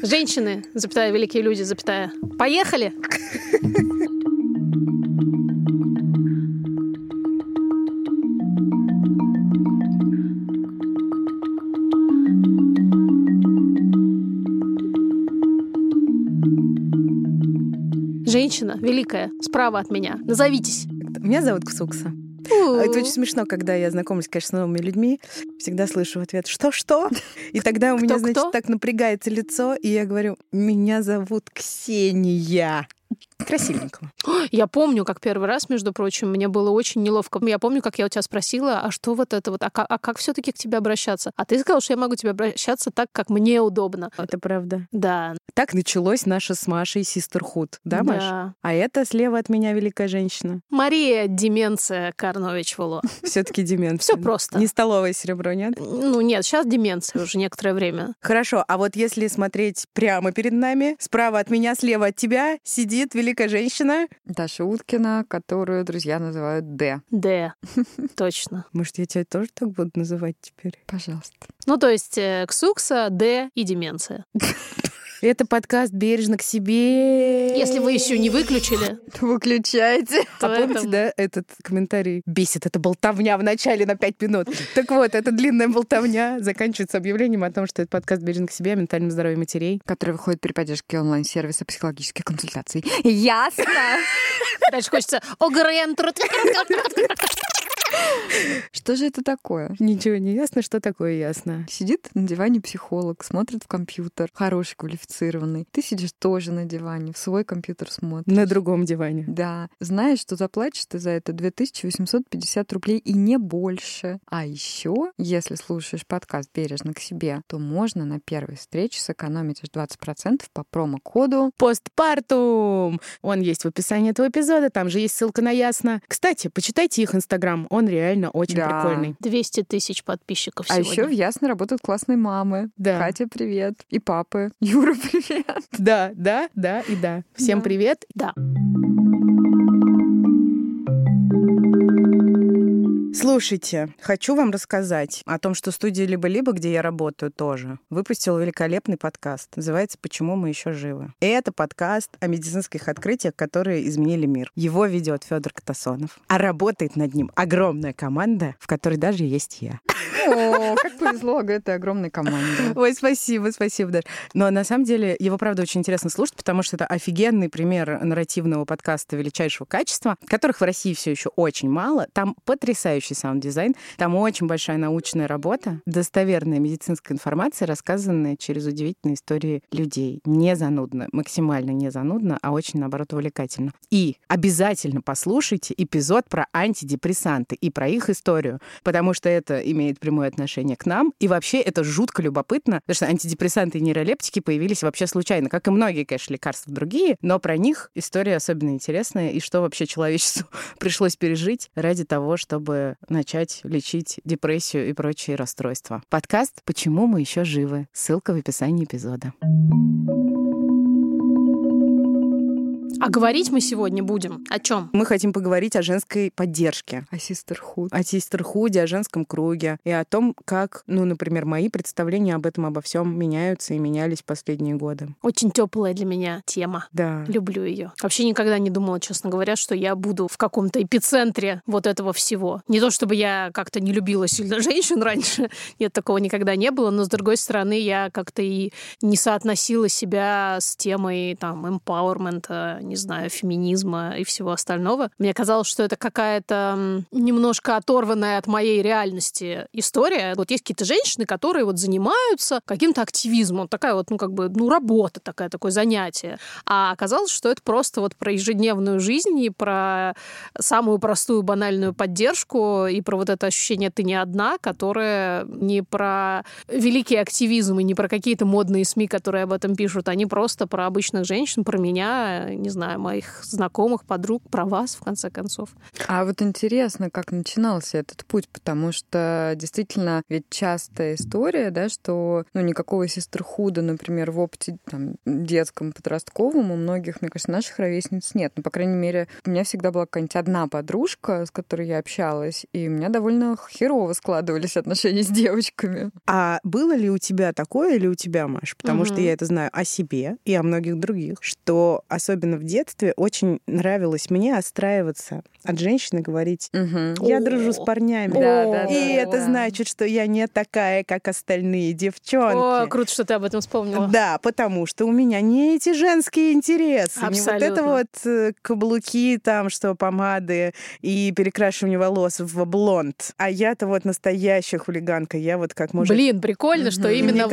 Женщины, запятая, великие люди, запятая. Поехали! Женщина великая, справа от меня. Назовитесь. Меня зовут Ксукса. Это очень смешно, когда я знакомлюсь, конечно, с новыми людьми. Всегда слышу в ответ «что-что?». И тогда у меня, значит, так напрягается лицо, и я говорю «меня зовут Ксения». Красивенького. Я помню, как первый раз, между прочим, мне было очень неловко. Я помню, как я у тебя спросила, а что вот это вот, а как все-таки к тебе обращаться? А ты сказала, что я могу к тебе обращаться так, как мне удобно. Это правда. Да. Так началось наше с Машей sisterhood, да, Маш? Да. А это слева от меня великая женщина. Мария Деменция Карнович-Вуло. Все-таки деменция. Все просто. Не столовое серебро, нет? Ну нет, сейчас деменция уже некоторое время. Хорошо, а вот если смотреть прямо перед нами, справа от меня, слева от тебя сидит великая женщина Даша Уткина, которую друзья называют Д. Д. Точно. Может, я тебя тоже так буду называть теперь? Пожалуйста. Ну, то есть Ксукса, Д и деменция. Это подкаст «Бережно к себе». Если вы еще не выключили, выключайте. А помните, да, этот комментарий? Бесит, это болтовня в начале на 5 минут. Так вот, эта длинная болтовня заканчивается объявлением о том, что это подкаст «Бережно к себе» о ментальном здоровье матерей, который выходит при поддержке онлайн-сервиса психологических консультаций. Ясно! Дальше хочется ОГРН. Что же это такое? Ничего не ясно, что такое ясно. Сидит на диване психолог, смотрит в компьютер, хороший, квалифицированный. Ты сидишь тоже на диване, в свой компьютер смотришь. На другом диване. Да. Знаешь, что заплатишь ты за это 2850 рублей и не больше. А еще, если слушаешь подкаст «Бережно к себе», то можно на первой встрече сэкономить аж 20% по промокоду «Постпартум». Он есть в описании этого эпизода, там же есть ссылка на Ясно. Кстати, почитайте их Инстаграм, он реально очень прикольный. 200 тысяч подписчиков сегодня. А еще в Ясно работают классные мамы. Да. Катя, привет. И папы. Юра, привет. Да, и да. Всем привет. Да. Слушайте, хочу вам рассказать о том, что студия «Либо-либо», где я работаю тоже, выпустила великолепный подкаст. Называется «Почему мы еще живы?». И это подкаст о медицинских открытиях, которые изменили мир. Его ведет Федор Катасонов. А работает над ним огромная команда, в которой даже есть я. О, как повезло этой огромной команде. Ой, спасибо, Даша. Но на самом деле его, правда, очень интересно слушать, потому что это офигенный пример нарративного подкаста величайшего качества, которых в России все еще очень мало. Там потрясающий саунд-дизайн, там очень большая научная работа, достоверная медицинская информация, рассказанная через удивительные истории людей. Не занудно, максимально не занудно, а очень, наоборот, увлекательно. И обязательно послушайте эпизод про антидепрессанты и про их историю, потому что это имеет прямое отношение к нам. И вообще это жутко любопытно, потому что антидепрессанты и нейролептики появились вообще случайно, как и многие, конечно, лекарства другие, но про них история особенно интересная, и что вообще человечеству пришлось пережить ради того, чтобы начать лечить депрессию и прочие расстройства. Подкаст «Почему мы еще живы?». Ссылка в описании эпизода. А говорить мы сегодня будем о чем? Мы хотим поговорить о женской поддержке. О sisterhood. О sisterhood, о женском круге. И о том, как, например, мои представления об этом, обо всем меняются и менялись последние годы. Очень теплая для меня тема. Да. Люблю ее. Вообще никогда не думала, честно говоря, что я буду в каком-то эпицентре вот этого всего. Не то, чтобы я как-то не любила сильно женщин раньше. Нет, такого никогда не было. Но, с другой стороны, я как-то и не соотносила себя с темой там эмпауэрмента, не знаю, феминизма и всего остального. Мне казалось, что это какая-то немножко оторванная от моей реальности история. Вот есть какие-то женщины, которые вот занимаются каким-то активизмом. Такая вот, работа такая, такое занятие. А оказалось, что это просто вот про ежедневную жизнь и про самую простую банальную поддержку и про вот это ощущение «ты не одна», которое не про великий активизм и не про какие-то модные СМИ, которые об этом пишут, они просто про обычных женщин, про меня, не знаю, моих знакомых, подруг, про вас, в конце концов. А вот интересно, как начинался этот путь, потому что действительно ведь частая история, да, что никакого сестерхуда, например, в опыте там, детском, подростковом у многих, мне кажется, наших ровесниц нет. Ну, по крайней мере, у меня всегда была какая-нибудь одна подружка, с которой я общалась, и у меня довольно херово складывались отношения с девочками. А было ли у тебя такое или у тебя, Маш? Потому что я это знаю о себе и о многих других, что особенно в детстве очень нравилось мне отстраиваться от женщины, говорить, я дружу с парнями, и это значит, что я не такая, как остальные девчонки. О, круто, что ты об этом вспомнила. Да, потому что у меня не эти женские интересы, не вот это вот каблуки, там, что помады и перекрашивание волос в блонд. А я-то вот настоящая хулиганка, я вот как может... Блин, прикольно, что именно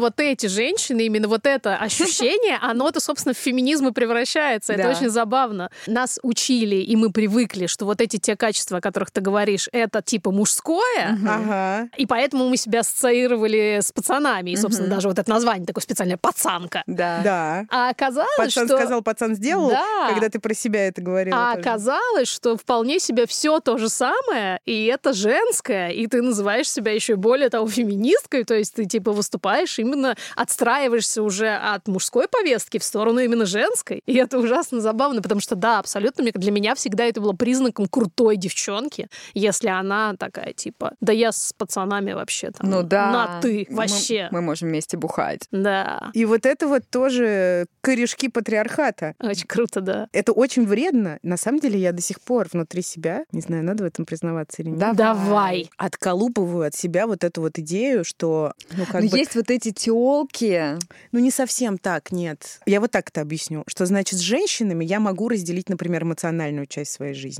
вот эти женщины, именно вот это ощущение, оно-то, собственно, в феминизм и превращается. Это очень забавно. Нас учили, и мы привыкли, что вот эти те качества, о которых ты говоришь, это типа мужское, и поэтому мы себя ассоциировали с пацанами. И, собственно, даже вот это название такое специальное — пацанка. Да. А оказалось, пацан что... сказал, пацан сделал, когда ты про себя это говорила. А тоже. Оказалось, что вполне себе все то же самое, и это женское, и ты называешь себя еще более того феминисткой, то есть ты типа выступаешь, именно отстраиваешься уже от мужской повестки в сторону именно женской. И это ужасно забавно, потому что, да, абсолютно, для меня всегда это было признаком крутой девчонки, если она такая типа, да я с пацанами вообще там, на ты вообще. Мы можем вместе бухать. Да. И вот это вот тоже корешки патриархата. Очень круто, да. Это очень вредно. На самом деле я до сих пор внутри себя, не знаю, надо в этом признаваться или нет. Давай. Отколупываю от себя вот эту вот идею, что... есть вот эти тёлки. Не совсем так, нет. Я вот так это объясню, что значит с женщинами я могу разделить, например, эмоциональную часть своей жизни.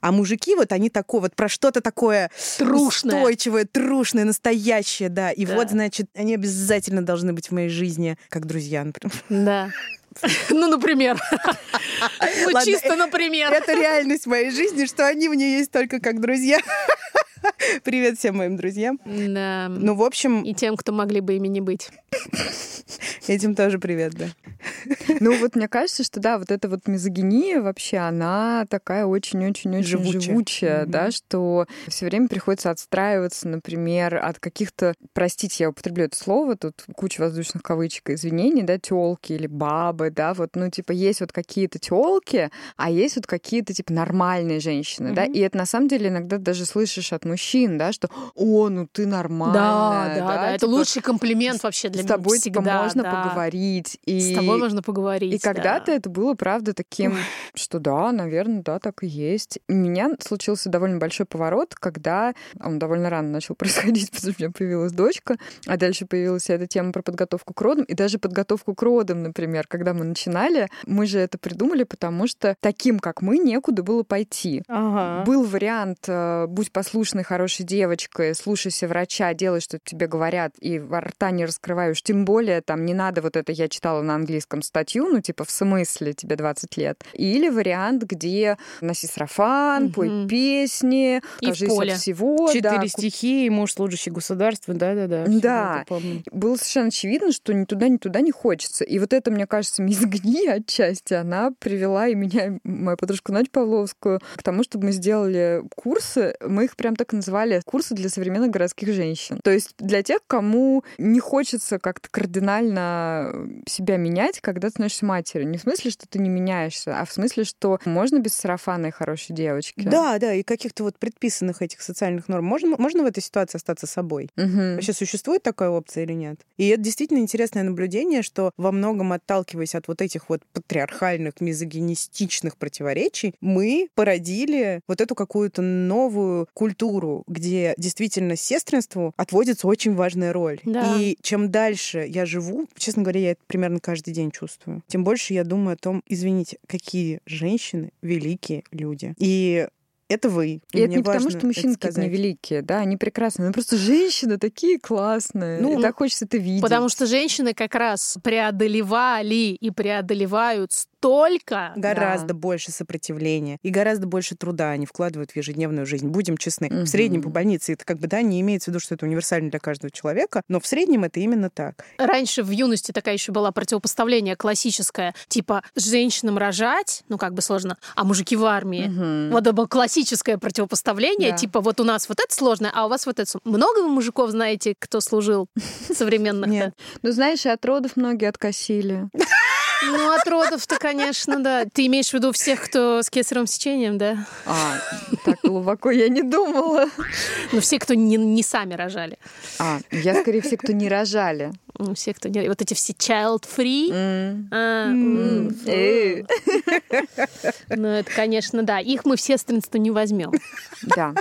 А мужики вот они такое вот про что-то такое трушное, устойчивое, трушное, настоящее, да. И вот, значит, они обязательно должны быть в моей жизни, как друзья, например. Да. Например. Чисто например. Это реальность моей жизни, что они в ней есть только как друзья. Привет всем моим друзьям. Да. В общем... И тем, кто могли бы ими не быть. Этим тоже привет, да. Мне кажется, что, да, вот эта вот мизогиния вообще, она такая очень-очень-очень живучая, да, что все время приходится отстраиваться, например, от каких-то, простите, я употреблю это слово, тут куча воздушных кавычек, извинений, да, тёлки или бабы, да, вот, есть вот какие-то тёлки, а есть вот какие-то, нормальные женщины, да, и это, на самом деле, иногда даже слышишь от мужчин, да, что ты нормальная. Да, это лучший комплимент вообще для меня всегда. С тобой можно поговорить. С тобой можно поговорить, и когда-то это было, правда, таким, что да, наверное, да, так и есть. У меня случился довольно большой поворот, когда он довольно рано начал происходить, потому что у меня появилась дочка, а дальше появилась эта тема про подготовку к родам, и даже подготовку к родам, например, когда мы начинали, мы же это придумали, потому что таким, как мы, некуда было пойти. Был вариант «будь послушной, хорошей девочкой, слушайся врача, делай, что тебе говорят, и рта не раскрываешь», тем более там не надо вот это, я читала на английском статью, в смысле тебе 20 лет. Или вариант, где носи сарафан, пой песни, кажись от всего. 4 стихии, муж, служащий государству, да-да-да. Да, было совершенно очевидно, что ни туда не хочется. И вот это, мне кажется, мизогиния отчасти, она привела и меня, мою подружку Надю Павловскую, к тому, чтобы мы сделали курсы, мы их прям так называли, курсы для современных городских женщин. То есть для тех, кому не хочется как-то кардинально себя менять, когда ты становишься матерью. Не в смысле, что ты не меняешься, а в смысле, что можно без сарафана и хорошей девочки. Да, и каких-то вот предписанных этих социальных норм. Можно в этой ситуации остаться собой? Вообще существует такая опция или нет? И это действительно интересное наблюдение, что во многом отталкиваясь от вот этих вот патриархальных, мизогинистичных противоречий, мы породили вот эту какую-то новую культуру, где действительно сестринству отводится очень важная роль. Да. И чем дальше я живу, честно говоря, я это примерно каждый день чувствую, тем больше я думаю о том, извините, какие женщины великие люди. И это вы. И это не потому, что мужчины какие-то невеликие, да, они прекрасные, но просто женщины такие классные, ну, и так хочется это видеть. Потому что женщины как раз преодолевали и преодолевают столько... Гораздо больше сопротивления и гораздо больше труда они вкладывают в ежедневную жизнь, будем честны. В среднем по больнице это как бы, да, не имеется в виду, что это универсально для каждого человека, но в среднем это именно так. Раньше в юности такая еще была противопоставление классическое, типа женщинам рожать, ну как бы сложно, а мужики в армии. Вот это было классическое противопоставление, типа вот у нас вот это сложное, а у вас вот это. Много вы мужиков знаете, кто служил современных? Нет. Ну знаешь, и от родов многие откосили. Ну, от родов-то, конечно, да. Ты имеешь в виду всех, кто с кесаревым сечением, да? А, так глубоко я не думала. Ну, все, кто не сами рожали. А, я, скорее, все, кто не рожали. Ну, все, кто не... Вот эти все child-free. Ну, это, конечно, да. Их мы все с 13 не возьмем. Да.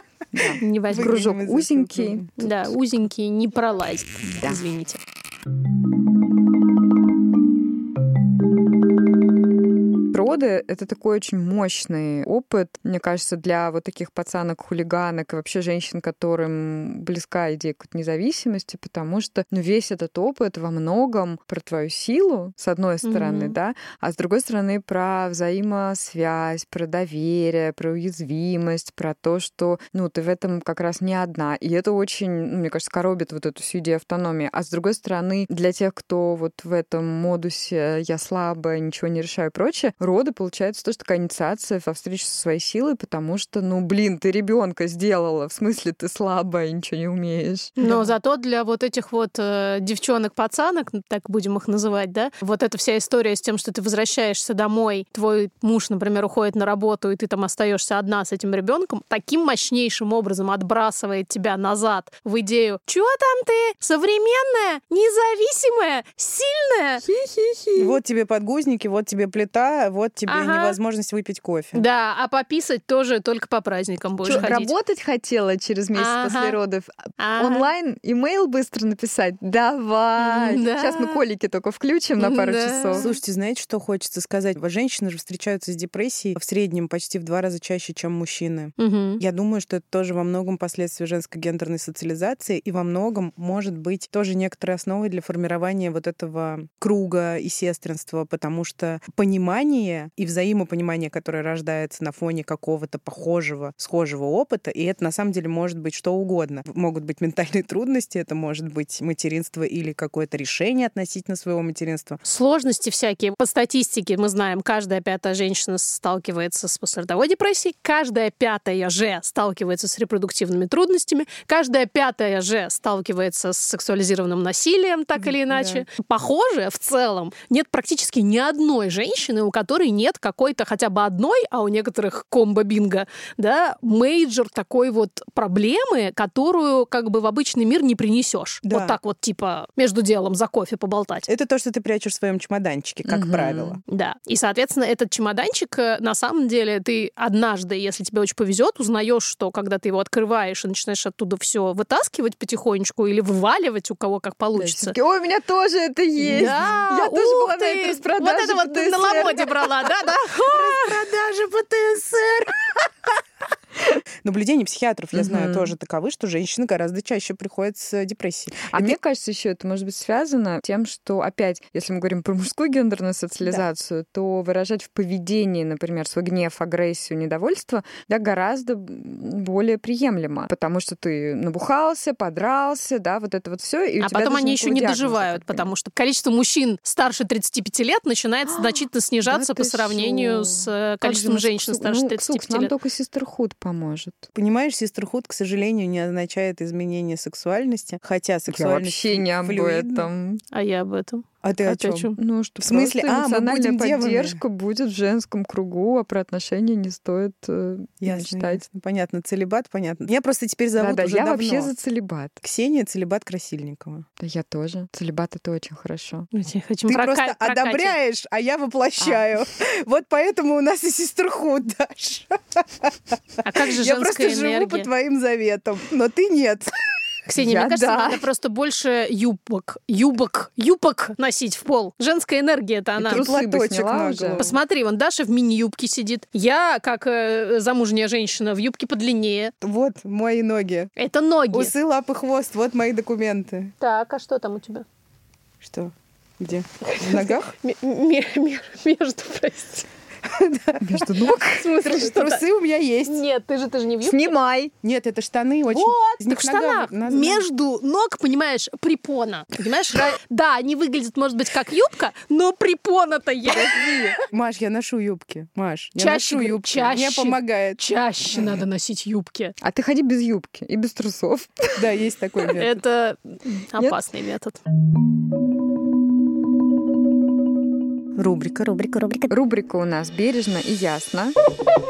Не возьмем. Кружок узенький. Да, узенький, не пролазит. Извините. Роды — это такой очень мощный опыт, мне кажется, для вот таких пацанок, хулиганок и вообще женщин, которым близка идея какой-то независимости, потому что весь этот опыт во многом про твою силу, с одной стороны, да, а с другой стороны про взаимосвязь, про доверие, про уязвимость, про то, что ты в этом как раз не одна. И это очень, мне кажется, коробит вот эту всю идею автономии. А с другой стороны, для тех, кто вот в этом модусе «я слабая, ничего не решаю» и прочее, роды, получается, тоже такая инициация во встречу со своей силой, потому что, ты ребенка сделала, в смысле ты слабая, ничего не умеешь. Но зато для вот этих вот девчонок-пацанок, так будем их называть, да, вот эта вся история с тем, что ты возвращаешься домой, твой муж, например, уходит на работу, и ты там остаешься одна с этим ребенком, таким мощнейшим образом отбрасывает тебя назад в идею: «Чё там ты? Современная, независимая, сильная!» Хи-хи-хи. Вот тебе подгузники, вот тебе плита, вот тебе невозможность выпить кофе. Да, а пописать тоже только по праздникам будешь ходить. Работать хотела через месяц после родов. Онлайн имейл быстро написать? Давай! Да. Сейчас мы колики только включим на пару часов. Слушайте, знаете, что хочется сказать? Женщины же встречаются с депрессией в среднем почти в 2 раза чаще, чем мужчины. Я думаю, что это тоже во многом последствия женской гендерной социализации и во многом может быть тоже некоторой основой для формирования вот этого круга и сестринства, потому что понимание и взаимопонимание, которое рождается на фоне какого-то похожего, схожего опыта, и это на самом деле может быть что угодно. Могут быть ментальные трудности, это может быть материнство или какое-то решение относительно своего материнства. Сложности всякие. По статистике мы знаем, каждая 5-я женщина сталкивается с послеродовой депрессией, каждая 5-я же сталкивается с репродуктивными трудностями, каждая 5-я же сталкивается с сексуализированным насилием, так или иначе. Да. Похоже, в целом, нет практически ни одной женщины, у которой нет какой-то хотя бы одной, а у некоторых комбо-бинго, да, мейджор такой вот проблемы, которую как бы в обычный мир не принесешь. Да. Вот так вот, типа, между делом за кофе поболтать. Это то, что ты прячешь в своем чемоданчике, как правило. Да. И, соответственно, этот чемоданчик, на самом деле, ты однажды, если тебе очень повезет, узнаешь, что когда ты его открываешь и начинаешь оттуда все вытаскивать потихонечку или вываливать у кого как получится. Да, ой, у меня тоже это есть. Да, я тоже была на этой распродаже. Вот это вот ты на лободе брала, да? Распродажа ПТСР. Наблюдения психиатров, я знаю, тоже таковы, что женщины гораздо чаще приходят с депрессией. А мне кажется, еще это может быть связано с тем, что, опять, если мы говорим про мужскую гендерную социализацию, то выражать в поведении, например, свой гнев, агрессию, недовольство, да, гораздо более приемлемо, потому что ты набухался, подрался, да, вот это вот все. А потом они еще не доживают, потому что количество мужчин старше 35 лет начинает значительно снижаться по сравнению с количеством женщин старше 35 лет. Нам только sisterhood поможет. Понимаешь, sisterhood, к сожалению, не означает изменение сексуальности, хотя сексуальность флюидна. Я вообще не об этом. А я об этом. А ты о чем? Ну, что в смысле, эмоциональная поддержка будет в женском кругу, а про отношения не стоит мечтать. Понятно, целибат, понятно. Меня просто теперь зовут уже давно. Я вообще за целибат. Ксения целибат Красильникова. Да я тоже. Целибат — это очень хорошо. Ты просто одобряешь, а я воплощаю. Вот поэтому у нас и sisterhood, Даша. А как же женская энергия? Я просто живу по твоим заветам, но ты нет. Ксения, мне кажется, надо просто больше юбок носить в пол. Женская энергия-то она. И платочек нужен. Посмотри, вон Даша в мини-юбке сидит. Я, как замужняя женщина, в юбке подлиннее. Вот мои ноги. Это ноги. Усы, лапы, хвост. Вот мои документы. Так, а что там у тебя? Что? Где? В ногах? Между, прости. Между ног. Смотришь, трусы у меня есть. Нет, ты же не в юбке. Снимай. Нет, это штаны очень. Вот, так в штанах. Между ног, понимаешь, припона. Понимаешь? Да, они выглядят, может быть, как юбка, но припона-то есть. Маш, я ношу юбки. Мне помогает. Чаще надо носить юбки. А ты ходи без юбки и без трусов. Да, есть такой метод. Это опасный метод. Рубрика. Рубрика у нас бережно и ясно.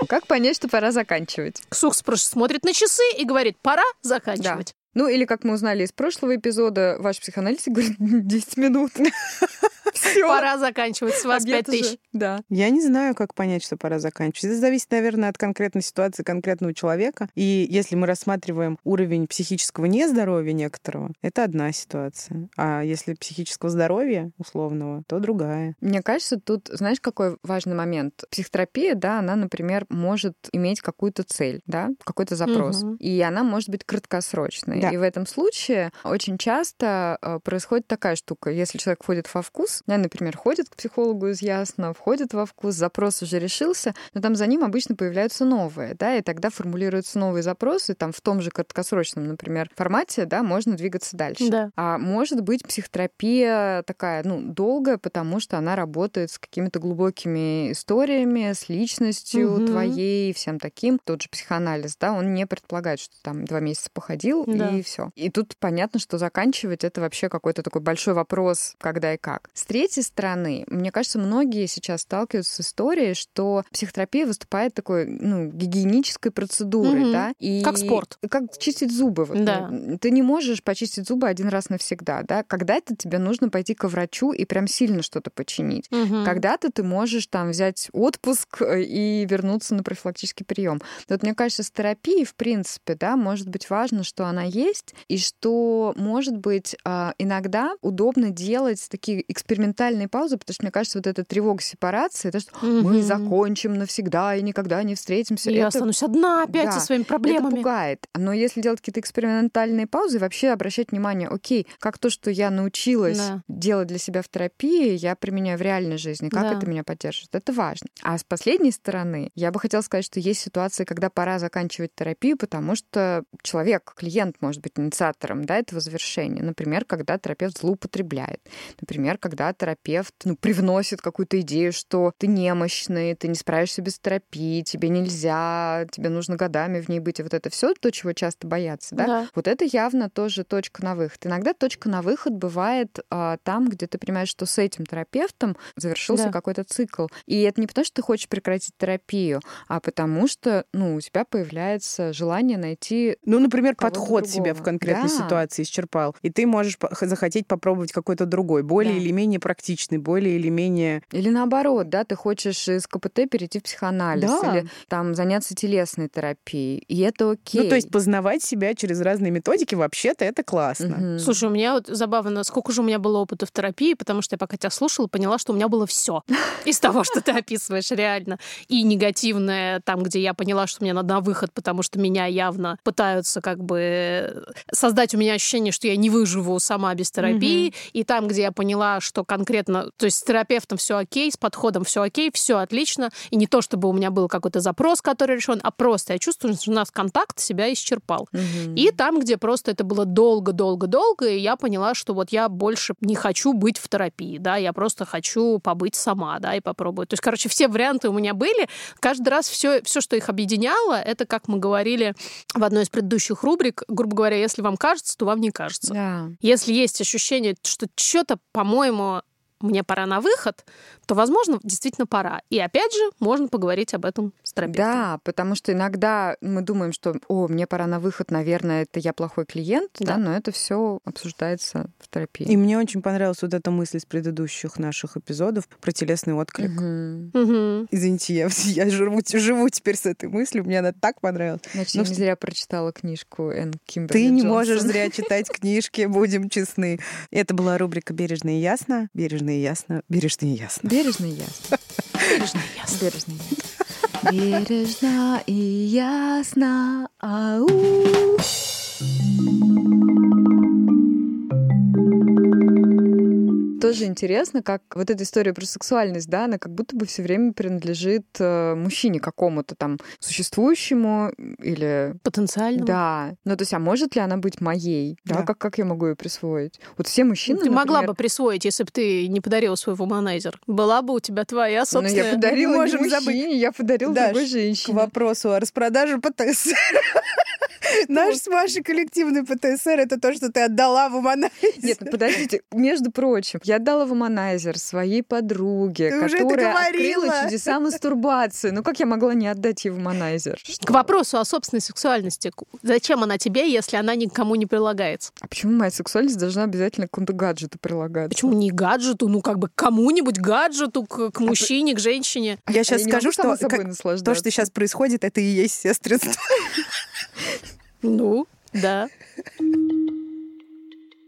Как понять, что пора заканчивать? Ксукс просто смотрит на часы и говорит, пора заканчивать. Да. Ну или, как мы узнали из прошлого эпизода, ваш психоаналитик говорит, 10 минут. Всё. Пора заканчивать, с вас 5000. Да. Я не знаю, как понять, что пора заканчивать. Это зависит, наверное, от конкретной ситуации конкретного человека. И если мы рассматриваем уровень психического нездоровья некоторого, это одна ситуация. А если психического здоровья условного, то другая. Мне кажется, тут, знаешь, какой важный момент? Психотерапия, да, она, например, может иметь какую-то цель, да, какой-то запрос. Угу. И она может быть краткосрочной. Да. И в этом случае очень часто происходит такая штука. Если человек входит во вкус, я, например, ходит к психологу из Ясно, входит во вкус, запрос уже решился, но там за ним обычно появляются новые, да, и тогда формулируются новые запросы, там в том же краткосрочном, например, формате, да, можно двигаться дальше. Да. А может быть, психотерапия такая, ну, долгая, потому что она работает с какими-то глубокими историями, с личностью твоей, всем таким. Тот же психоанализ, да, он не предполагает, что там 2 месяца походил, да, и все. И тут понятно, что заканчивать — это вообще какой-то такой большой вопрос, когда и как. С третьей стороны, мне кажется, многие сейчас сталкиваются с историей, что психотерапия выступает такой, ну, гигиенической процедурой, да? И как спорт. Как чистить зубы. Вот, да. Ты не можешь почистить зубы один раз навсегда, да? Когда-то тебе нужно пойти к врачу и прям сильно что-то починить. Когда-то ты можешь там взять отпуск и вернуться на профилактический прием. Вот мне кажется, с терапией, в принципе, да, может быть важно, что она есть, и что, может быть, иногда удобно делать такие экспериментальные паузы, потому что, мне кажется, вот эта тревога сепарации, то, что мы закончим навсегда и никогда не встретимся. Я останусь одна опять со своими проблемами. Это пугает. Но если делать какие-то экспериментальные паузы, вообще обращать внимание, окей, как то, что я научилась делать для себя в терапии, я применяю в реальной жизни, как это меня поддерживает. Это важно. А с последней стороны, я бы хотела сказать, что есть ситуации, когда пора заканчивать терапию, потому что человек, клиент может быть инициатором, да, этого завершения. Например, когда терапевт злоупотребляет. Например, когда терапевт, ну, привносит какую-то идею, что ты немощный, ты не справишься без терапии, тебе нельзя, тебе нужно годами в ней быть. И вот это все то, чего часто боятся, да? Да. Вот это явно тоже точка на выход. Иногда точка на выход бывает там, где ты понимаешь, что с этим терапевтом завершился какой-то цикл. И это не потому, что ты хочешь прекратить терапию, а потому что, ну, у тебя появляется желание найти... Ну, например, подход себя в конкретной ситуации исчерпал. И ты можешь захотеть попробовать какой-то другой, более или менее практичный, более или менее... Или наоборот, да, ты хочешь из КПТ перейти в психоанализ, или там заняться телесной терапией, и это окей. Ну, то есть познавать себя через разные методики, вообще-то это классно. Слушай, у меня вот забавно, сколько же у меня было опыта в терапии, потому что я пока тебя слушала, поняла, что у меня было все из того, что ты описываешь, реально. И негативное, там, где я поняла, что мне надо на выход, потому что меня явно пытаются как бы создать у меня ощущение, что я не выживу сама без терапии, и там, где я поняла, что конкретно, то есть с терапевтом все окей, с подходом все окей, все отлично, и не то, чтобы у меня был какой-то запрос, который решен, а просто я чувствую, что у нас контакт себя исчерпал. И там, где просто это было долго-долго-долго, и я поняла, что вот я больше не хочу быть в терапии, да, я просто хочу побыть сама, да, и попробовать. То есть, короче, все варианты у меня были, каждый раз все, что их объединяло, это, как мы говорили в одной из предыдущих рубрик, грубо говоря, если вам кажется, то вам не кажется. Да. Если есть ощущение, что что-то, по-моему, мне пора на выход, то, возможно, действительно пора. И опять же, можно поговорить об этом с терапевтом. Да, потому что иногда мы думаем, что, мне пора на выход, наверное, это я плохой клиент, да, но это все обсуждается в терапии. И мне очень понравилась вот эта мысль из предыдущих наших эпизодов про телесный отклик. Извините, я живу теперь с этой мыслью, мне она так понравилась. Значит, я не зря прочитала книжку Энн Кимберли Джонсон. Ты не можешь зря читать книжки, будем честны. Это была рубрика «Бережно и ясно». Бережно и ясно. Бережно и ясно. Бережно и ясно. Бережно и ясно. Бережно и ясно. Бережно и ясно. Ау. Тоже интересно, как вот эта история про сексуальность, да, она как будто бы все время принадлежит мужчине какому-то там существующему или... потенциальному. Да. Ну, то есть, а может ли она быть моей? Да. Как я могу ее присвоить? Вот все мужчины, ты могла бы присвоить, если бы ты не подарила свой вуманайзер. Была бы у тебя твоя собственная... Но я подарила не мужчине, я подарила другой женщине. К вопросу о распродаже ПТСР. Наш с Машей коллективный ПТСР — это то, что ты отдала вуманайзер. Нет, подождите. Между прочим, я отдала вуманайзер своей подруге, которая открыла чудеса мастурбации. Ну как я могла не отдать ей вуманайзер? К вопросу о собственной сексуальности. Зачем она тебе, если она никому не прилагается? А почему моя сексуальность должна обязательно к гаджету прилагаться? Почему не гаджету? Ну как бы к кому-нибудь гаджету, к мужчине, к женщине. Я сейчас скажу, что то, что сейчас происходит, это и есть сестринство. Ну, да.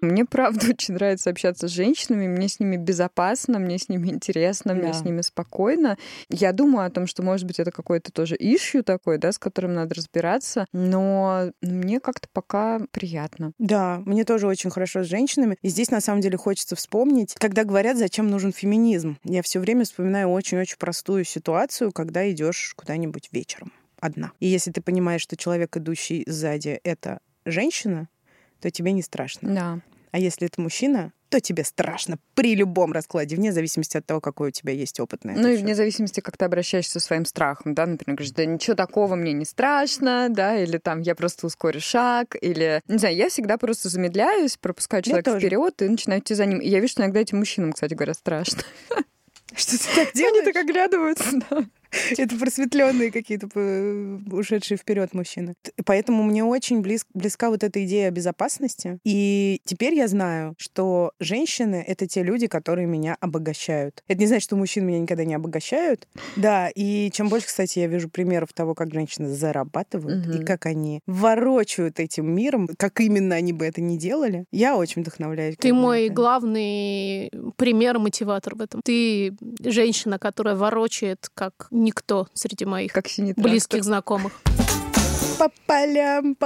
Мне, правда, очень нравится общаться с женщинами, мне с ними безопасно, мне с ними интересно, мне с ними спокойно. Я думаю о том, что, может быть, это какой-то тоже issue такой, да, с которым надо разбираться, но мне как-то пока приятно. Да, мне тоже очень хорошо с женщинами. И здесь, на самом деле, хочется вспомнить, когда говорят, зачем нужен феминизм. Я все время вспоминаю очень-очень простую ситуацию, когда идешь куда-нибудь вечером одна. И если ты понимаешь, что человек, идущий сзади, это женщина, то тебе не страшно. Да. А если это мужчина, то тебе страшно при любом раскладе, вне зависимости от того, какой у тебя есть опыт на это. Ну и вне зависимости, как ты обращаешься со своим страхом, да, например, говоришь, да ничего такого мне не страшно, да, или там я просто ускорю шаг, или, не знаю, я всегда просто замедляюсь, пропускаю человека вперед и начинаю идти за ним. И я вижу, что иногда этим мужчинам, кстати говоря, страшно. Что ты так делаешь? Они так оглядываются, да. Это просветленные какие-то ушедшие вперед мужчины. Поэтому мне очень близка вот эта идея безопасности. И теперь я знаю, что женщины — это те люди, которые меня обогащают. Это не значит, что мужчины меня никогда не обогащают. Да, и чем больше, кстати, я вижу примеров того, как женщины зарабатывают и как они ворочают этим миром, как именно они бы это ни делали, я очень вдохновляюсь. Ты мой главный пример-мотиватор в этом. Ты женщина, которая ворочает как никто среди моих близких знакомых. По полям.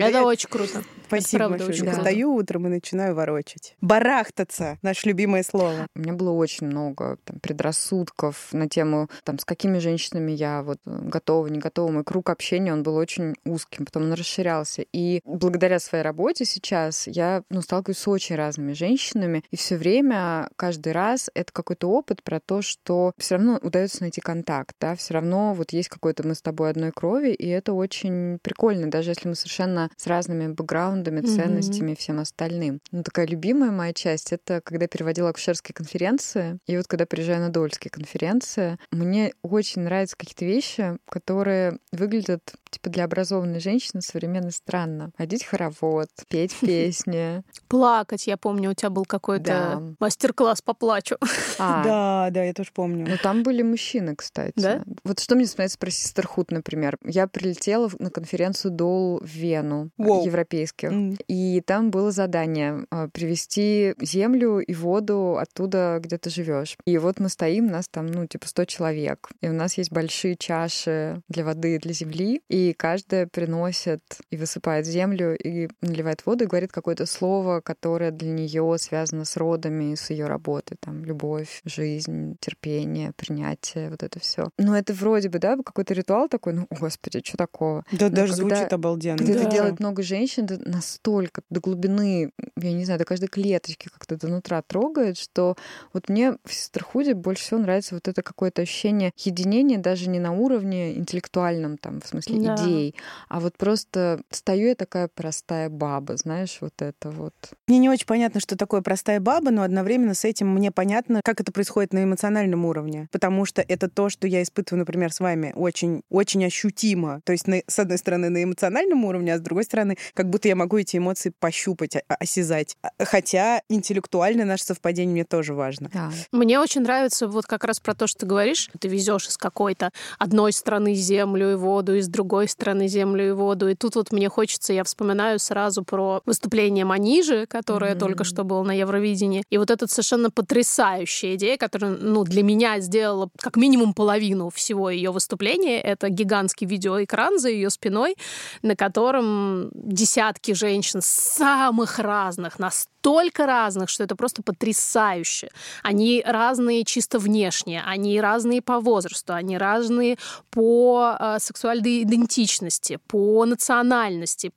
Это очень круто. Спасибо большое. Я встаю утром и начинаю ворочать. Барахтаться, наше любимое слово. У меня было очень много предрассудков на тему, с какими женщинами я готова, не готова. Мой круг общения, он был очень узким, потом он расширялся. И благодаря своей работе сейчас я сталкиваюсь с очень разными женщинами. И все время, каждый раз это какой-то опыт про то, что все равно удается найти контакт, да, все равно есть какой-то мы с тобой одной крови, и это очень прикольно, даже если мы совершенно с разными бэкграундами, ценностями, всем остальным. Такая любимая моя часть — это когда я переводила акушерские конференции, и когда приезжаю на доульские конференции, мне очень нравятся какие-то вещи, которые выглядят для образованной женщины современно странно. Ходить в хоровод, петь песни. Плакать, я помню, у тебя был какой-то мастер-класс по плачу. Да, я тоже помню. Но там были мужчины, кстати. Да? Вот что мне вспоминается про Sisterhood, например. Я прилетела на конференцию Doul в Вену, европейских, и там было задание привезти землю и воду оттуда, где ты живешь. И мы стоим, нас там, 100 человек. И у нас есть большие чаши для воды и для земли, и каждая приносит и высыпает землю, и наливает воду, и говорит какое-то слово, которое для нее связано с родами, с ее работой. Любовь, жизнь, терпение, принятие, вот это все. Но это вроде бы, да, какой-то ритуал такой, господи, что такого? Да, даже звучит обалденно. Где-то делает много женщин, ты настолько до глубины я не знаю, до каждой клеточки как-то до нутра трогает, что вот мне в Sisterhood больше всего нравится вот это какое-то ощущение единения даже не на уровне интеллектуальном, там, в смысле идей, а вот просто стою я такая простая баба, знаешь, вот это вот. Мне не очень понятно, что такое простая баба, но одновременно с этим мне понятно, как это происходит на эмоциональном уровне, потому что это то, что я испытываю, например, с вами очень-очень ощутимо. То есть, с одной стороны, на эмоциональном уровне, а с другой стороны, как будто я могу эти эмоции пощупать, осязать. Хотя интеллектуально наше совпадение мне тоже важно. Да. Мне очень нравится вот как раз про то, что ты говоришь. Ты везешь из какой-то одной страны землю и воду, из другой страны землю и воду. И тут вот мне хочется, я вспоминаю сразу про выступление Манижи, которое только что было на Евровидении. И вот эта совершенно потрясающая идея, которая, ну, для меня сделала как минимум половину всего ее выступления. Это гигантский видеоэкран за ее спиной, на котором десятки женщин самых разных, настолько разных, что это просто потрясающе. Они разные чисто внешне, они разные по возрасту, они разные по сексуальной идентичности, по национальности,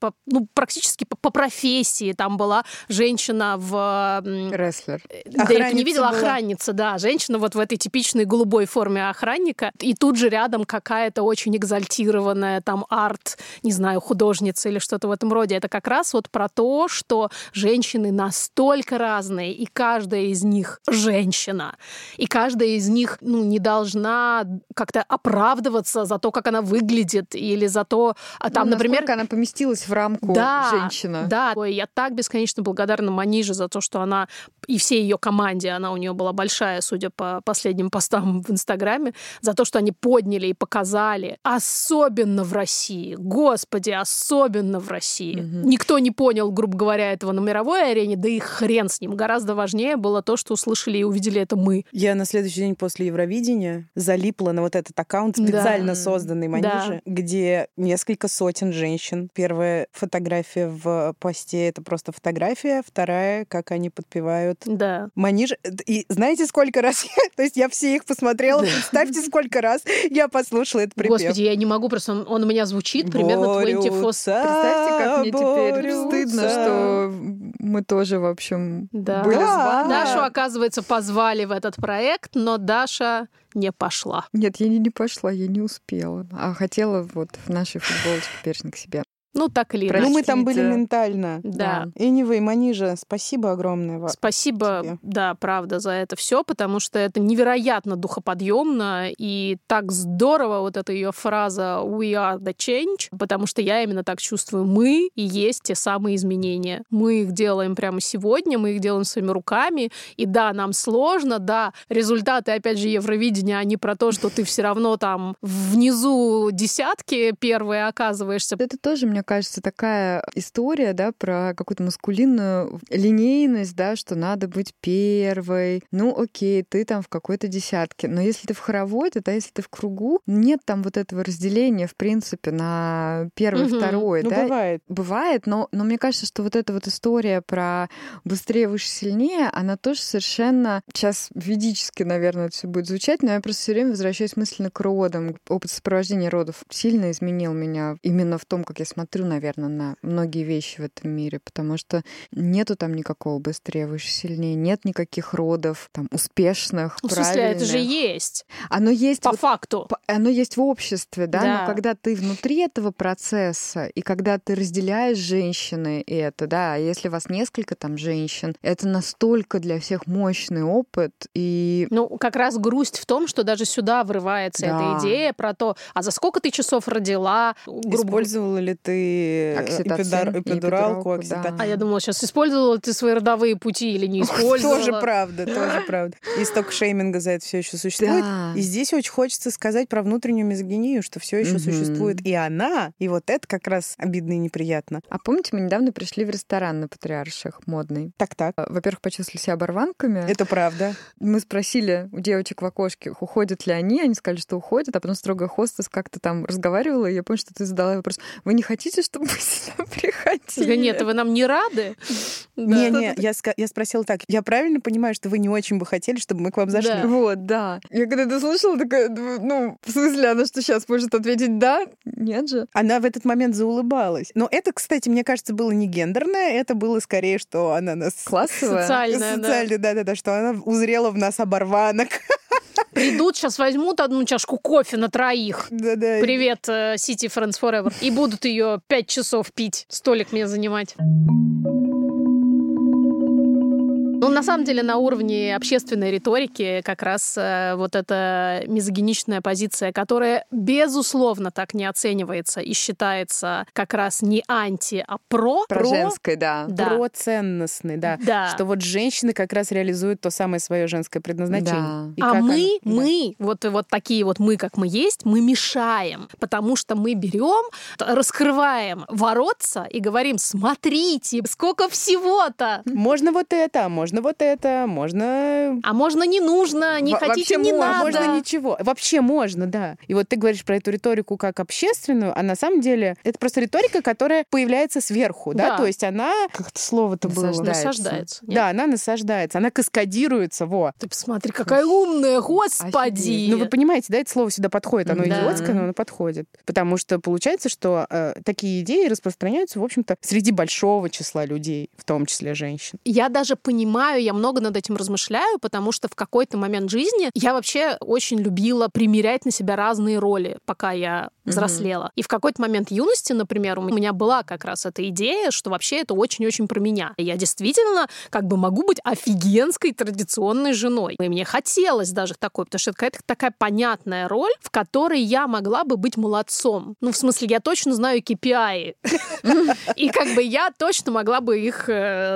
практически по профессии. Там была женщина рестлер. Да, я не видела, охранница, да. Женщина вот в этой типичной голубой форме охранника. И тут же рядом какая-то очень экзальтированная там арт, не знаю, художница или что-то в этом роде. Это как раз вот про то, что женщины настолько разные, и каждая из них женщина. И каждая из них, ну, не должна как-то оправдываться за то, как она выглядит, или за то, там, например... Насколько она поместилась в рамку женщина. Да, я так бесконечно благодарна Маниже за то, что она и всей ее команде, она у нее была большая, судя по последним постам в Инстаграме, за то, что они подняли и показали. Особенно в России. Господи, особенно в России. Угу. Никто не понял, грубо говоря, этого на мировой арене, да и хрен с ним. Гораздо важнее было то, что услышали и увидели это мы. Я на следующий день после Евровидения залипла на вот этот аккаунт, специально созданный Манижи, где несколько сотен женщин. Первая фотография в посте — это просто фотография, вторая — как они подпевают. Да. Манижи. И знаете, сколько раз я... То есть я все их посмотрела, представьте, сколько раз я послушала этот припев. Господи, я не могу, просто он у меня звучит примерно 24/7. Представьте, как мне теперь стыдно, что мы тоже, в общем, были званы. Дашу, оказывается, позвали в этот проект, но Даша... не пошла. Нет, я не пошла, я не успела. А хотела вот в нашей футболочке першник себе. Ну, так или иначе. Ну, мы там были ментально. Да. И не вы, Манижа, спасибо огромное вам. Спасибо, тебе. Да, правда, за это все, потому что это невероятно духоподъемно и так здорово вот эта ее фраза «We are the change», потому что я именно так чувствую. Мы и есть те самые изменения. Мы их делаем прямо сегодня, мы их делаем своими руками. И да, нам сложно, да, результаты, опять же, Евровидения, они про то, что ты все равно там внизу десятки первые оказываешься. Это тоже, мне кажется, такая история, да, про какую-то маскулинную линейность, да, что надо быть первой. Ну, окей, ты там в какой-то десятке. Но если ты в хороводе, да, если ты в кругу, нет там вот этого разделения, в принципе, на первый, второй, да. Бывает. Бывает, но мне кажется, что вот эта вот история про быстрее, выше, сильнее, она тоже совершенно... Сейчас ведически, наверное, это все будет звучать, но я просто все время возвращаюсь мысленно к родам. Опыт сопровождения родов сильно изменил меня именно в том, как я смотрю, наверное, на многие вещи в этом мире, потому что нету там никакого быстрее, выше, сильнее, нет никаких родов там успешных, ну, правильных. В смысле, это же есть. Оно есть по факту. Оно есть в обществе, да? Но когда ты внутри этого процесса и когда ты разделяешь женщины и это, да, если вас несколько там женщин, это настолько для всех мощный опыт и... Ну, как раз грусть в том, что даже сюда врывается эта идея про то, а за сколько ты часов родила? Использовала ли ты эпидуралку, окситоцин. А я думала, сейчас использовала ты свои родовые пути или не использовала. Тоже правда. И стокшейминга за это все еще существует. Да. И здесь очень хочется сказать про внутреннюю мизогинию, что все еще существует и она, и вот это как раз обидно и неприятно. А помните, мы недавно пришли в ресторан на Патриарших, модный. Так. Во-первых, почувствовали себя оборванками. Это правда. Мы спросили у девочек в окошке, уходят ли они сказали, что уходят, а потом строгая хостес как-то там разговаривала, и я помню, что ты задала вопрос: вы не хотите хотите, чтобы мы сюда приходили? Да нет, вы нам не рады? Не-не, я спросила так, я правильно понимаю, что вы не очень бы хотели, чтобы мы к вам зашли? Вот, да. Я когда это слушала, такая, ну, в смысле, она что, сейчас может ответить «да»? Нет же. Она в этот момент заулыбалась. Но это, кстати, мне кажется, было не гендерное, это было скорее, что она нас... Классовая? Социальная, да-да-да, что она узрела в нас оборванок. Придут, сейчас возьмут одну чашку кофе на троих. Да-да. Привет, City Friends Forever. И будут ее 5 часов пить, столик мне занимать. Ну, на самом деле, на уровне общественной риторики как раз вот эта мизогиничная позиция, которая, безусловно, так не оценивается и считается как раз не анти, а про... Про женское, да. Про-ценностный, да. Что вот женщины как раз реализуют то самое свое женское предназначение. Да. А мы вот такие вот мы, как мы есть, мы мешаем, потому что мы берем, раскрываем воротца и говорим, смотрите, сколько всего-то! Можно вот это, можно... А можно не нужно, не хотите, не надо. А можно ничего. Вообще можно, да. И вот ты говоришь про эту риторику как общественную, а на самом деле это просто риторика, которая появляется сверху, да? То есть она... Как-то слово-то было. Насаждается. Да, она насаждается, она каскадируется, вот. Ты посмотри, какая умная, господи! Ну вы понимаете, да, это слово сюда подходит, оно идиотское, но оно подходит. Потому что получается, что такие идеи распространяются, в общем-то, среди большого числа людей, в том числе женщин. Я даже понимаю, я много над этим размышляю, потому что в какой-то момент жизни я вообще очень любила примерять на себя разные роли, пока я взрослела. И в какой-то момент юности, например, у меня была как раз эта идея, что вообще это очень-очень про меня. И я действительно как бы могу быть офигенской традиционной женой. И мне хотелось даже такой, потому что это какая-то такая понятная роль, в которой я могла бы быть молодцом. Ну, в смысле, я точно знаю KPI. И как бы я точно могла бы их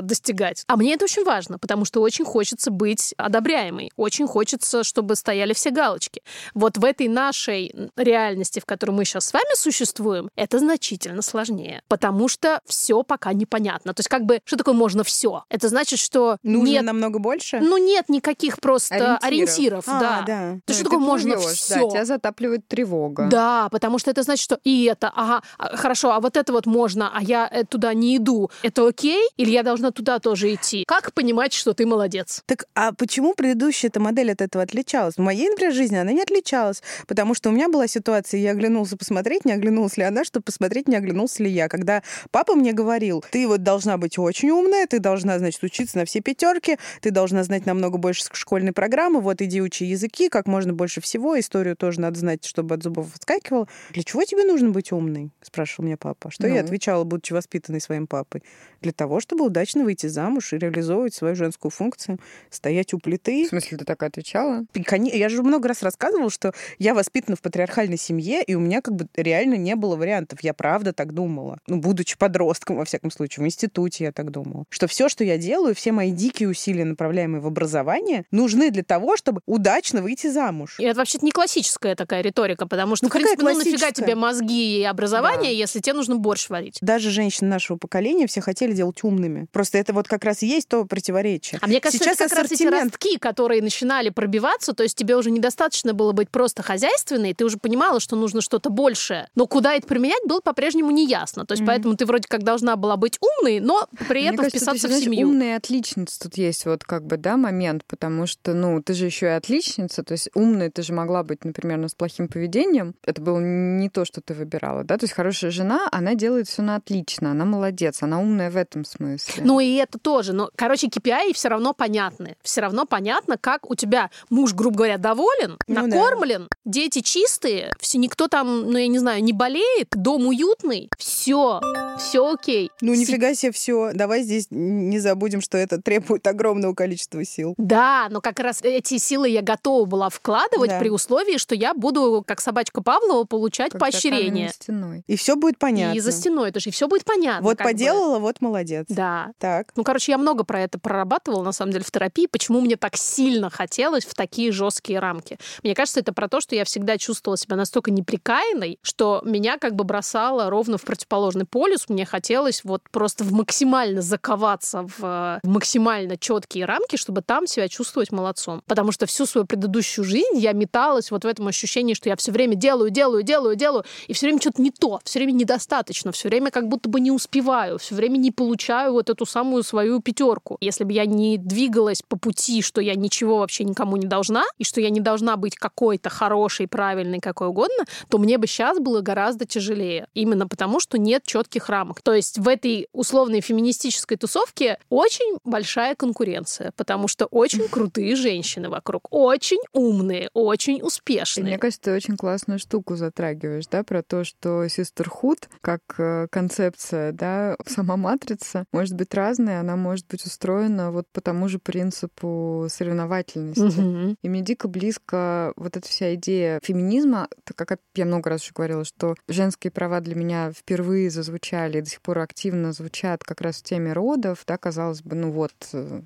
достигать. А мне это очень важно, потому что очень хочется быть одобряемой, очень хочется, чтобы стояли все галочки. Вот в этой нашей реальности, в которой мы сейчас с вами существуем, это значительно сложнее, потому что все пока непонятно. То есть как бы, что такое можно все? Это значит, что нужно нет... намного больше? Ну нет никаких просто ориентиров. Да. То есть что такое можно все? Да, тебя затапливает тревога. Да, потому что это значит, что и это, ага, хорошо, а вот это вот можно, а я туда не иду. Это окей? Или я должна туда тоже идти? Как понимать, что ты молодец? Так, а почему предыдущая эта модель от этого отличалась? В моей, например, жизни она не отличалась, потому что у меня была ситуация, я оглянулся посмотреть, не оглянулась ли она, чтобы посмотреть, не оглянулся ли я. Когда папа мне говорил, ты вот должна быть очень умная, ты должна, значит, учиться на все 5 пятерки, ты должна знать намного больше школьной программы, вот иди учи языки, как можно больше всего, историю тоже надо знать, чтобы от зубов отскакивала. Для чего тебе нужно быть умной? Спрашивал меня папа. Что я отвечала, будучи воспитанной своим папой? Для того, чтобы удачно выйти замуж и реализовывать свою женскую функцию, стоять у плиты. В смысле, ты так отвечала? Я же много раз рассказывала, что я воспитана в патриархальной семье, и у меня как бы реально не было вариантов. Я правда так думала. Ну, будучи подростком, во всяком случае, в институте я так думала. Что все, что я делаю, все мои дикие усилия, направляемые в образование, нужны для того, чтобы удачно выйти замуж. И это вообще-то не классическая такая риторика, потому что, ну, в принципе, ну нафига тебе мозги и образование, если тебе нужно борщ варить? Даже женщины нашего поколения все хотели делать умными. Просто это вот как раз и есть то противоречие. А мне кажется, сейчас это как раз эти ростки, которые начинали пробиваться, то есть тебе уже недостаточно было быть просто хозяйственной, ты уже понимала, что нужно что-то большее. Но куда это применять, было по-прежнему неясно. То есть поэтому ты вроде как должна была быть умной, но при этом мне вписаться кажется, ты, в семью. Умная отличница тут есть вот как бы, да, момент, потому что, ну, ты же еще и отличница, то есть умная ты же могла быть, например, но с плохим поведением. Это было не то, что ты выбирала, да? То есть хорошая жена, она делает все на отлично, она молодец, она умная в этом смысле. Ну и это тоже, но, короче, KPI все равно понятны. Все равно понятно, как у тебя муж, грубо говоря, доволен, накормлен, дети чистые, все, никто там, ну я не знаю, не болеет, дом уютный, все окей. Ну нифига себе все. Давай здесь не забудем, что это требует огромного количества сил. Да, но как раз эти силы я готова была вкладывать при условии, что я буду, как собачка Павлова, получать как поощрение. И все будет понятно. И за стеной тоже, и все будет понятно. Вот поделала, вот молодец. Да. Так. Ну, короче, я много про это прорабатывала, на самом деле, в терапии, почему мне так сильно хотелось в такие жесткие рамки. Мне кажется, это про то, что я всегда чувствовала себя настолько неприкаянной, что меня как бы бросало ровно в противоположный полюс. Мне хотелось вот просто в максимально заковаться в максимально четкие рамки, чтобы там себя чувствовать молодцом. Потому что всю свою предыдущую жизнь я металась вот в этом ощущении, что я все время делаю, и все время что-то не то, все время недостаточно, все время как будто бы не успеваю, все время не получаю вот эту самую свою пятерку. Если бы я не двигалась по пути, что я ничего вообще никому не должна, и что я не должна быть какой-то хорошей, правильной, какой угодно, то мне бы сейчас было гораздо тяжелее. Именно потому, что нет четких рамок. То есть в этой условной феминистической тусовке очень большая конкуренция, потому что очень крутые женщины вокруг, очень умные, очень успешные. И мне кажется, ты очень классную штуку затрагиваешь, да, про то, что sisterhood, как концепция, да, сама матрица, может быть разная, она может быть устроена вот по тому же принципу соревновательности. Угу. И мне дико близко вот эта вся идея феминизма, так как я много раз уже говорила, что женские права для меня впервые зазвучали и до сих пор активно звучат как раз в теме родов, да, казалось бы, ну вот,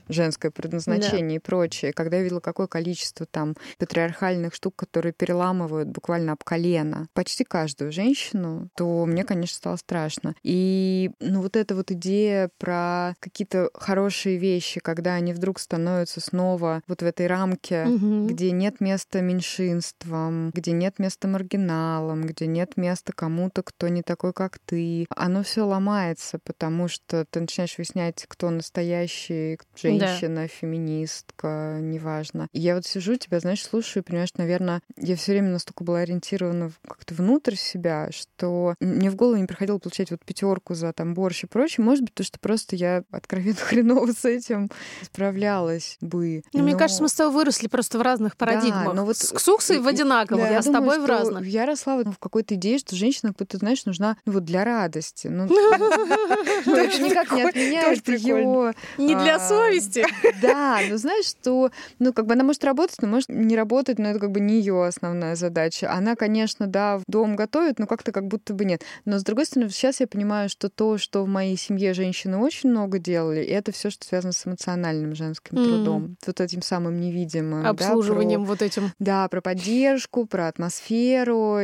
женское предназначение, да, и прочее. Когда я видела, какое количество там патриархальных штук, которые переламывают буквально об колено почти каждую женщину, то мне, конечно, стало страшно. И ну, вот эта вот идея про какие-то хорошие вещи, когда они вдруг становятся снова вот в этой рамке, угу, где нет места меньшинствам, где нет места маргиналам, где нет места кому-то, кто не такой, как ты. Оно все ломается, потому что ты начинаешь выяснять, кто настоящий, женщина, да, феминистка, неважно. И я вот сижу, тебя, знаешь, слушаю, понимаешь, наверное, я все время настолько была ориентирована как-то внутрь себя, что мне в голову не приходило получать вот пятерку за там борщ и прочее. Может быть, то, что просто я откровенно хреново с этим справлялась бы. Но... Мне кажется, мы с тобой выросли просто в разных парадигмах. Да, но вот... С Ксуксой в одинаковых, да, а с тобой в разных. Я росла в какой-то идее, что женщина, как ты знаешь, нужна вот для радости. Ну, это никак не отменяет его... Не для совести. Да, но знаешь, что... Ну, как бы она может работать, но может не работать, но это как бы не ее основная задача. Она, конечно, да, в дом готовит, но как-то как будто бы нет. Но, с другой стороны, сейчас я понимаю, что то, что в моей семье женщины очень много делали, это все, что связано с эмоциональным женским трудом. Вот этим самым невидимым. Обслуживанием, да, про, вот этим. Да, про поддержку, про атмосферу.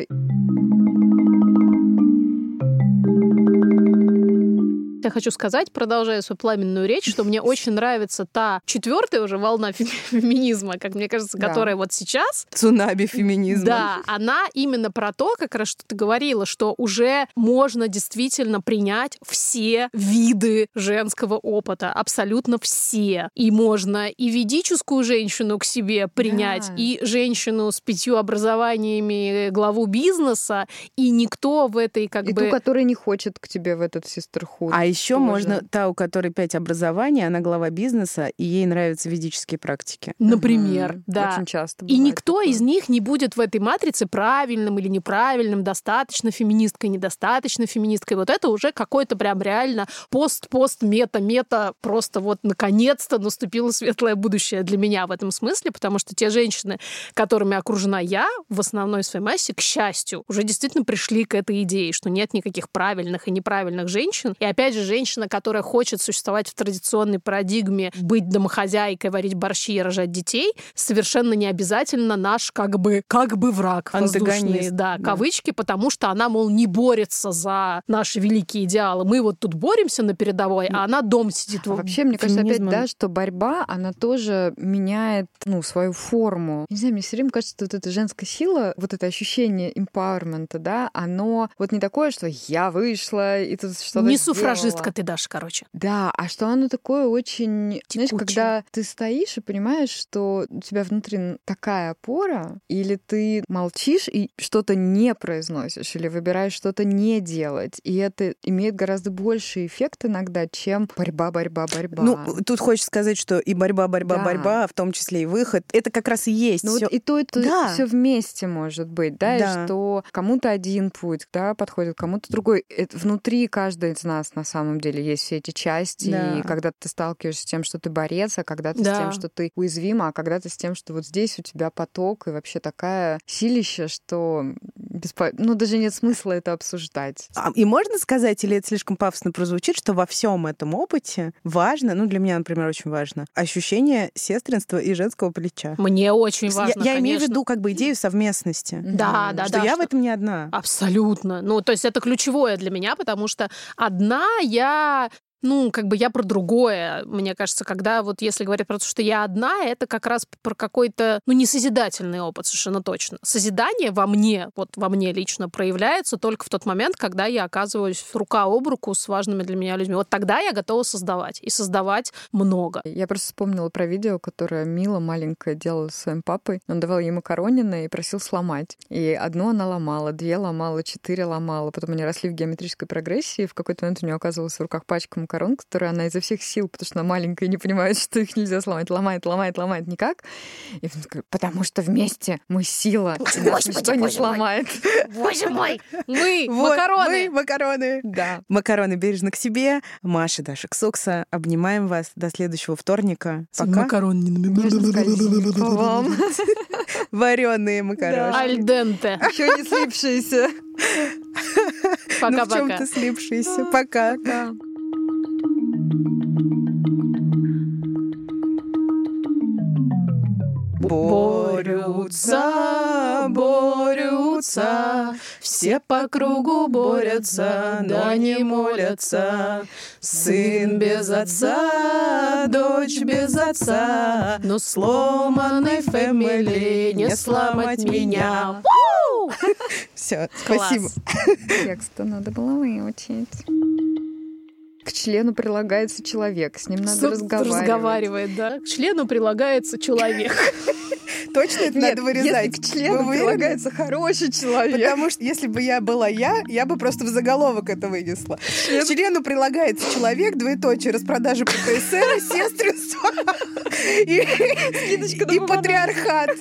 Я хочу сказать, продолжая свою пламенную речь, что мне очень нравится та четвертая уже волна феминизма, как мне кажется, да, которая вот сейчас... Цунами феминизма. Да, она именно про то, как раз что ты говорила, что уже можно действительно принять все виды женского опыта, абсолютно все. И можно и ведическую женщину к себе принять, да, и женщину с 5 образованиями, главу бизнеса, и никто в этой как и бы... И ту, которая не хочет к тебе в этот sisterhood. А еще можно та, у которой 5 образований, она глава бизнеса, и ей нравятся ведические практики. Например, да. Очень часто бывает. И никто из них не будет в этой матрице правильным или неправильным, достаточно феминисткой, недостаточно феминисткой. Вот это уже какой-то прям реально пост-мета-мета. Просто вот наконец-то наступило светлое будущее для меня в этом смысле, потому что те женщины, которыми окружена я, в основной своей массе, к счастью, уже действительно пришли к этой идее, что нет никаких правильных и неправильных женщин. И опять же, женщина, которая хочет существовать в традиционной парадигме, быть домохозяйкой, варить борщи и рожать детей, совершенно не обязательно наш как бы враг, антагонист, да, кавычки, потому что она, мол, не борется за наши великие идеалы. Мы вот тут боремся на передовой, а она дом сидит. А вообще, мне кажется, опять, да, что борьба, она тоже меняет, ну, свою форму. Не знаю, мне все время кажется, что вот эта женская сила, вот это ощущение эмпауэрмента, да, оно вот не такое, что я вышла, и тут что-то... Не суфражистка ты дашь, короче. Да, а что оно такое очень... Текучее. Знаешь, когда ты стоишь и понимаешь, что у тебя внутри такая опора, или ты молчишь и что-то не произносишь, или выбираешь что-то не делать, и это имеет гораздо больший эффект иногда, чем борьба. Ну, тут хочется сказать, что и борьба, да, борьба, в том числе и выход. Это как раз и есть. Ну, всё... вот и то, и то, да, все вместе может быть, да, да, и что кому-то один путь, да, подходит, кому-то другой. Это внутри каждый из нас, на самом самом деле есть все эти части, да. И когда ты сталкиваешься с тем, что ты борец, а когда ты да. с тем, что ты уязвима, а когда ты с тем, что вот здесь у тебя поток и вообще такая силища, что даже нет смысла это обсуждать. И можно сказать, или это слишком пафосно прозвучит, что во всем этом опыте важно, для меня, например, очень важно, ощущение сестринства и женского плеча. Мне очень важно, я имею в виду идею совместности. Да, да, да. Что я в этом не одна. Абсолютно. То есть это ключевое для меня, потому что одна я... я про другое. Мне кажется, когда если говорят про то, что я одна, это как раз про какой-то, несозидательный опыт, совершенно точно. Созидание во мне лично проявляется только в тот момент, когда я оказываюсь рука об руку с важными для меня людьми. Вот тогда я готова создавать. И создавать много. Я просто вспомнила про видео, которое Мила маленькая делала со своим папой. Он давал ей макаронины и просил сломать. И одну она ломала, две ломала, четыре ломала. Потом они росли в геометрической прогрессии. В какой-то момент у нее оказывалась в руках пачка макарон, которые она изо всех сил, потому что она маленькая и не понимает, что их нельзя сломать. Ломает никак. И говорит, потому что вместе мы сила. Нас ничто не сломает. Боже мой! Мы макароны! Мы макароны! Да. Макароны бережно к себе. Маша, Даша, Ксукса. Обнимаем вас. До следующего вторника. Пока. Макароны. Вареные макарошки. Аль денте. Еще не слипшиеся. Пока-пока. В чем-то слипшиеся. Пока. Борются, все по кругу борются, да не молятся. Сын без отца, дочь без отца, но сломанной фэмили не сломать меня. Все, спасибо. Текст-то надо было выучить. К члену прилагается человек, с ним надо разговаривать. Разговаривает, да. К члену прилагается человек. Точно это надо вырезать? К члену прилагается хороший человек. Потому что если бы я была я бы просто в заголовок это вынесла. К члену прилагается человек, , распродажи ПТСР, сестринство и патриархат.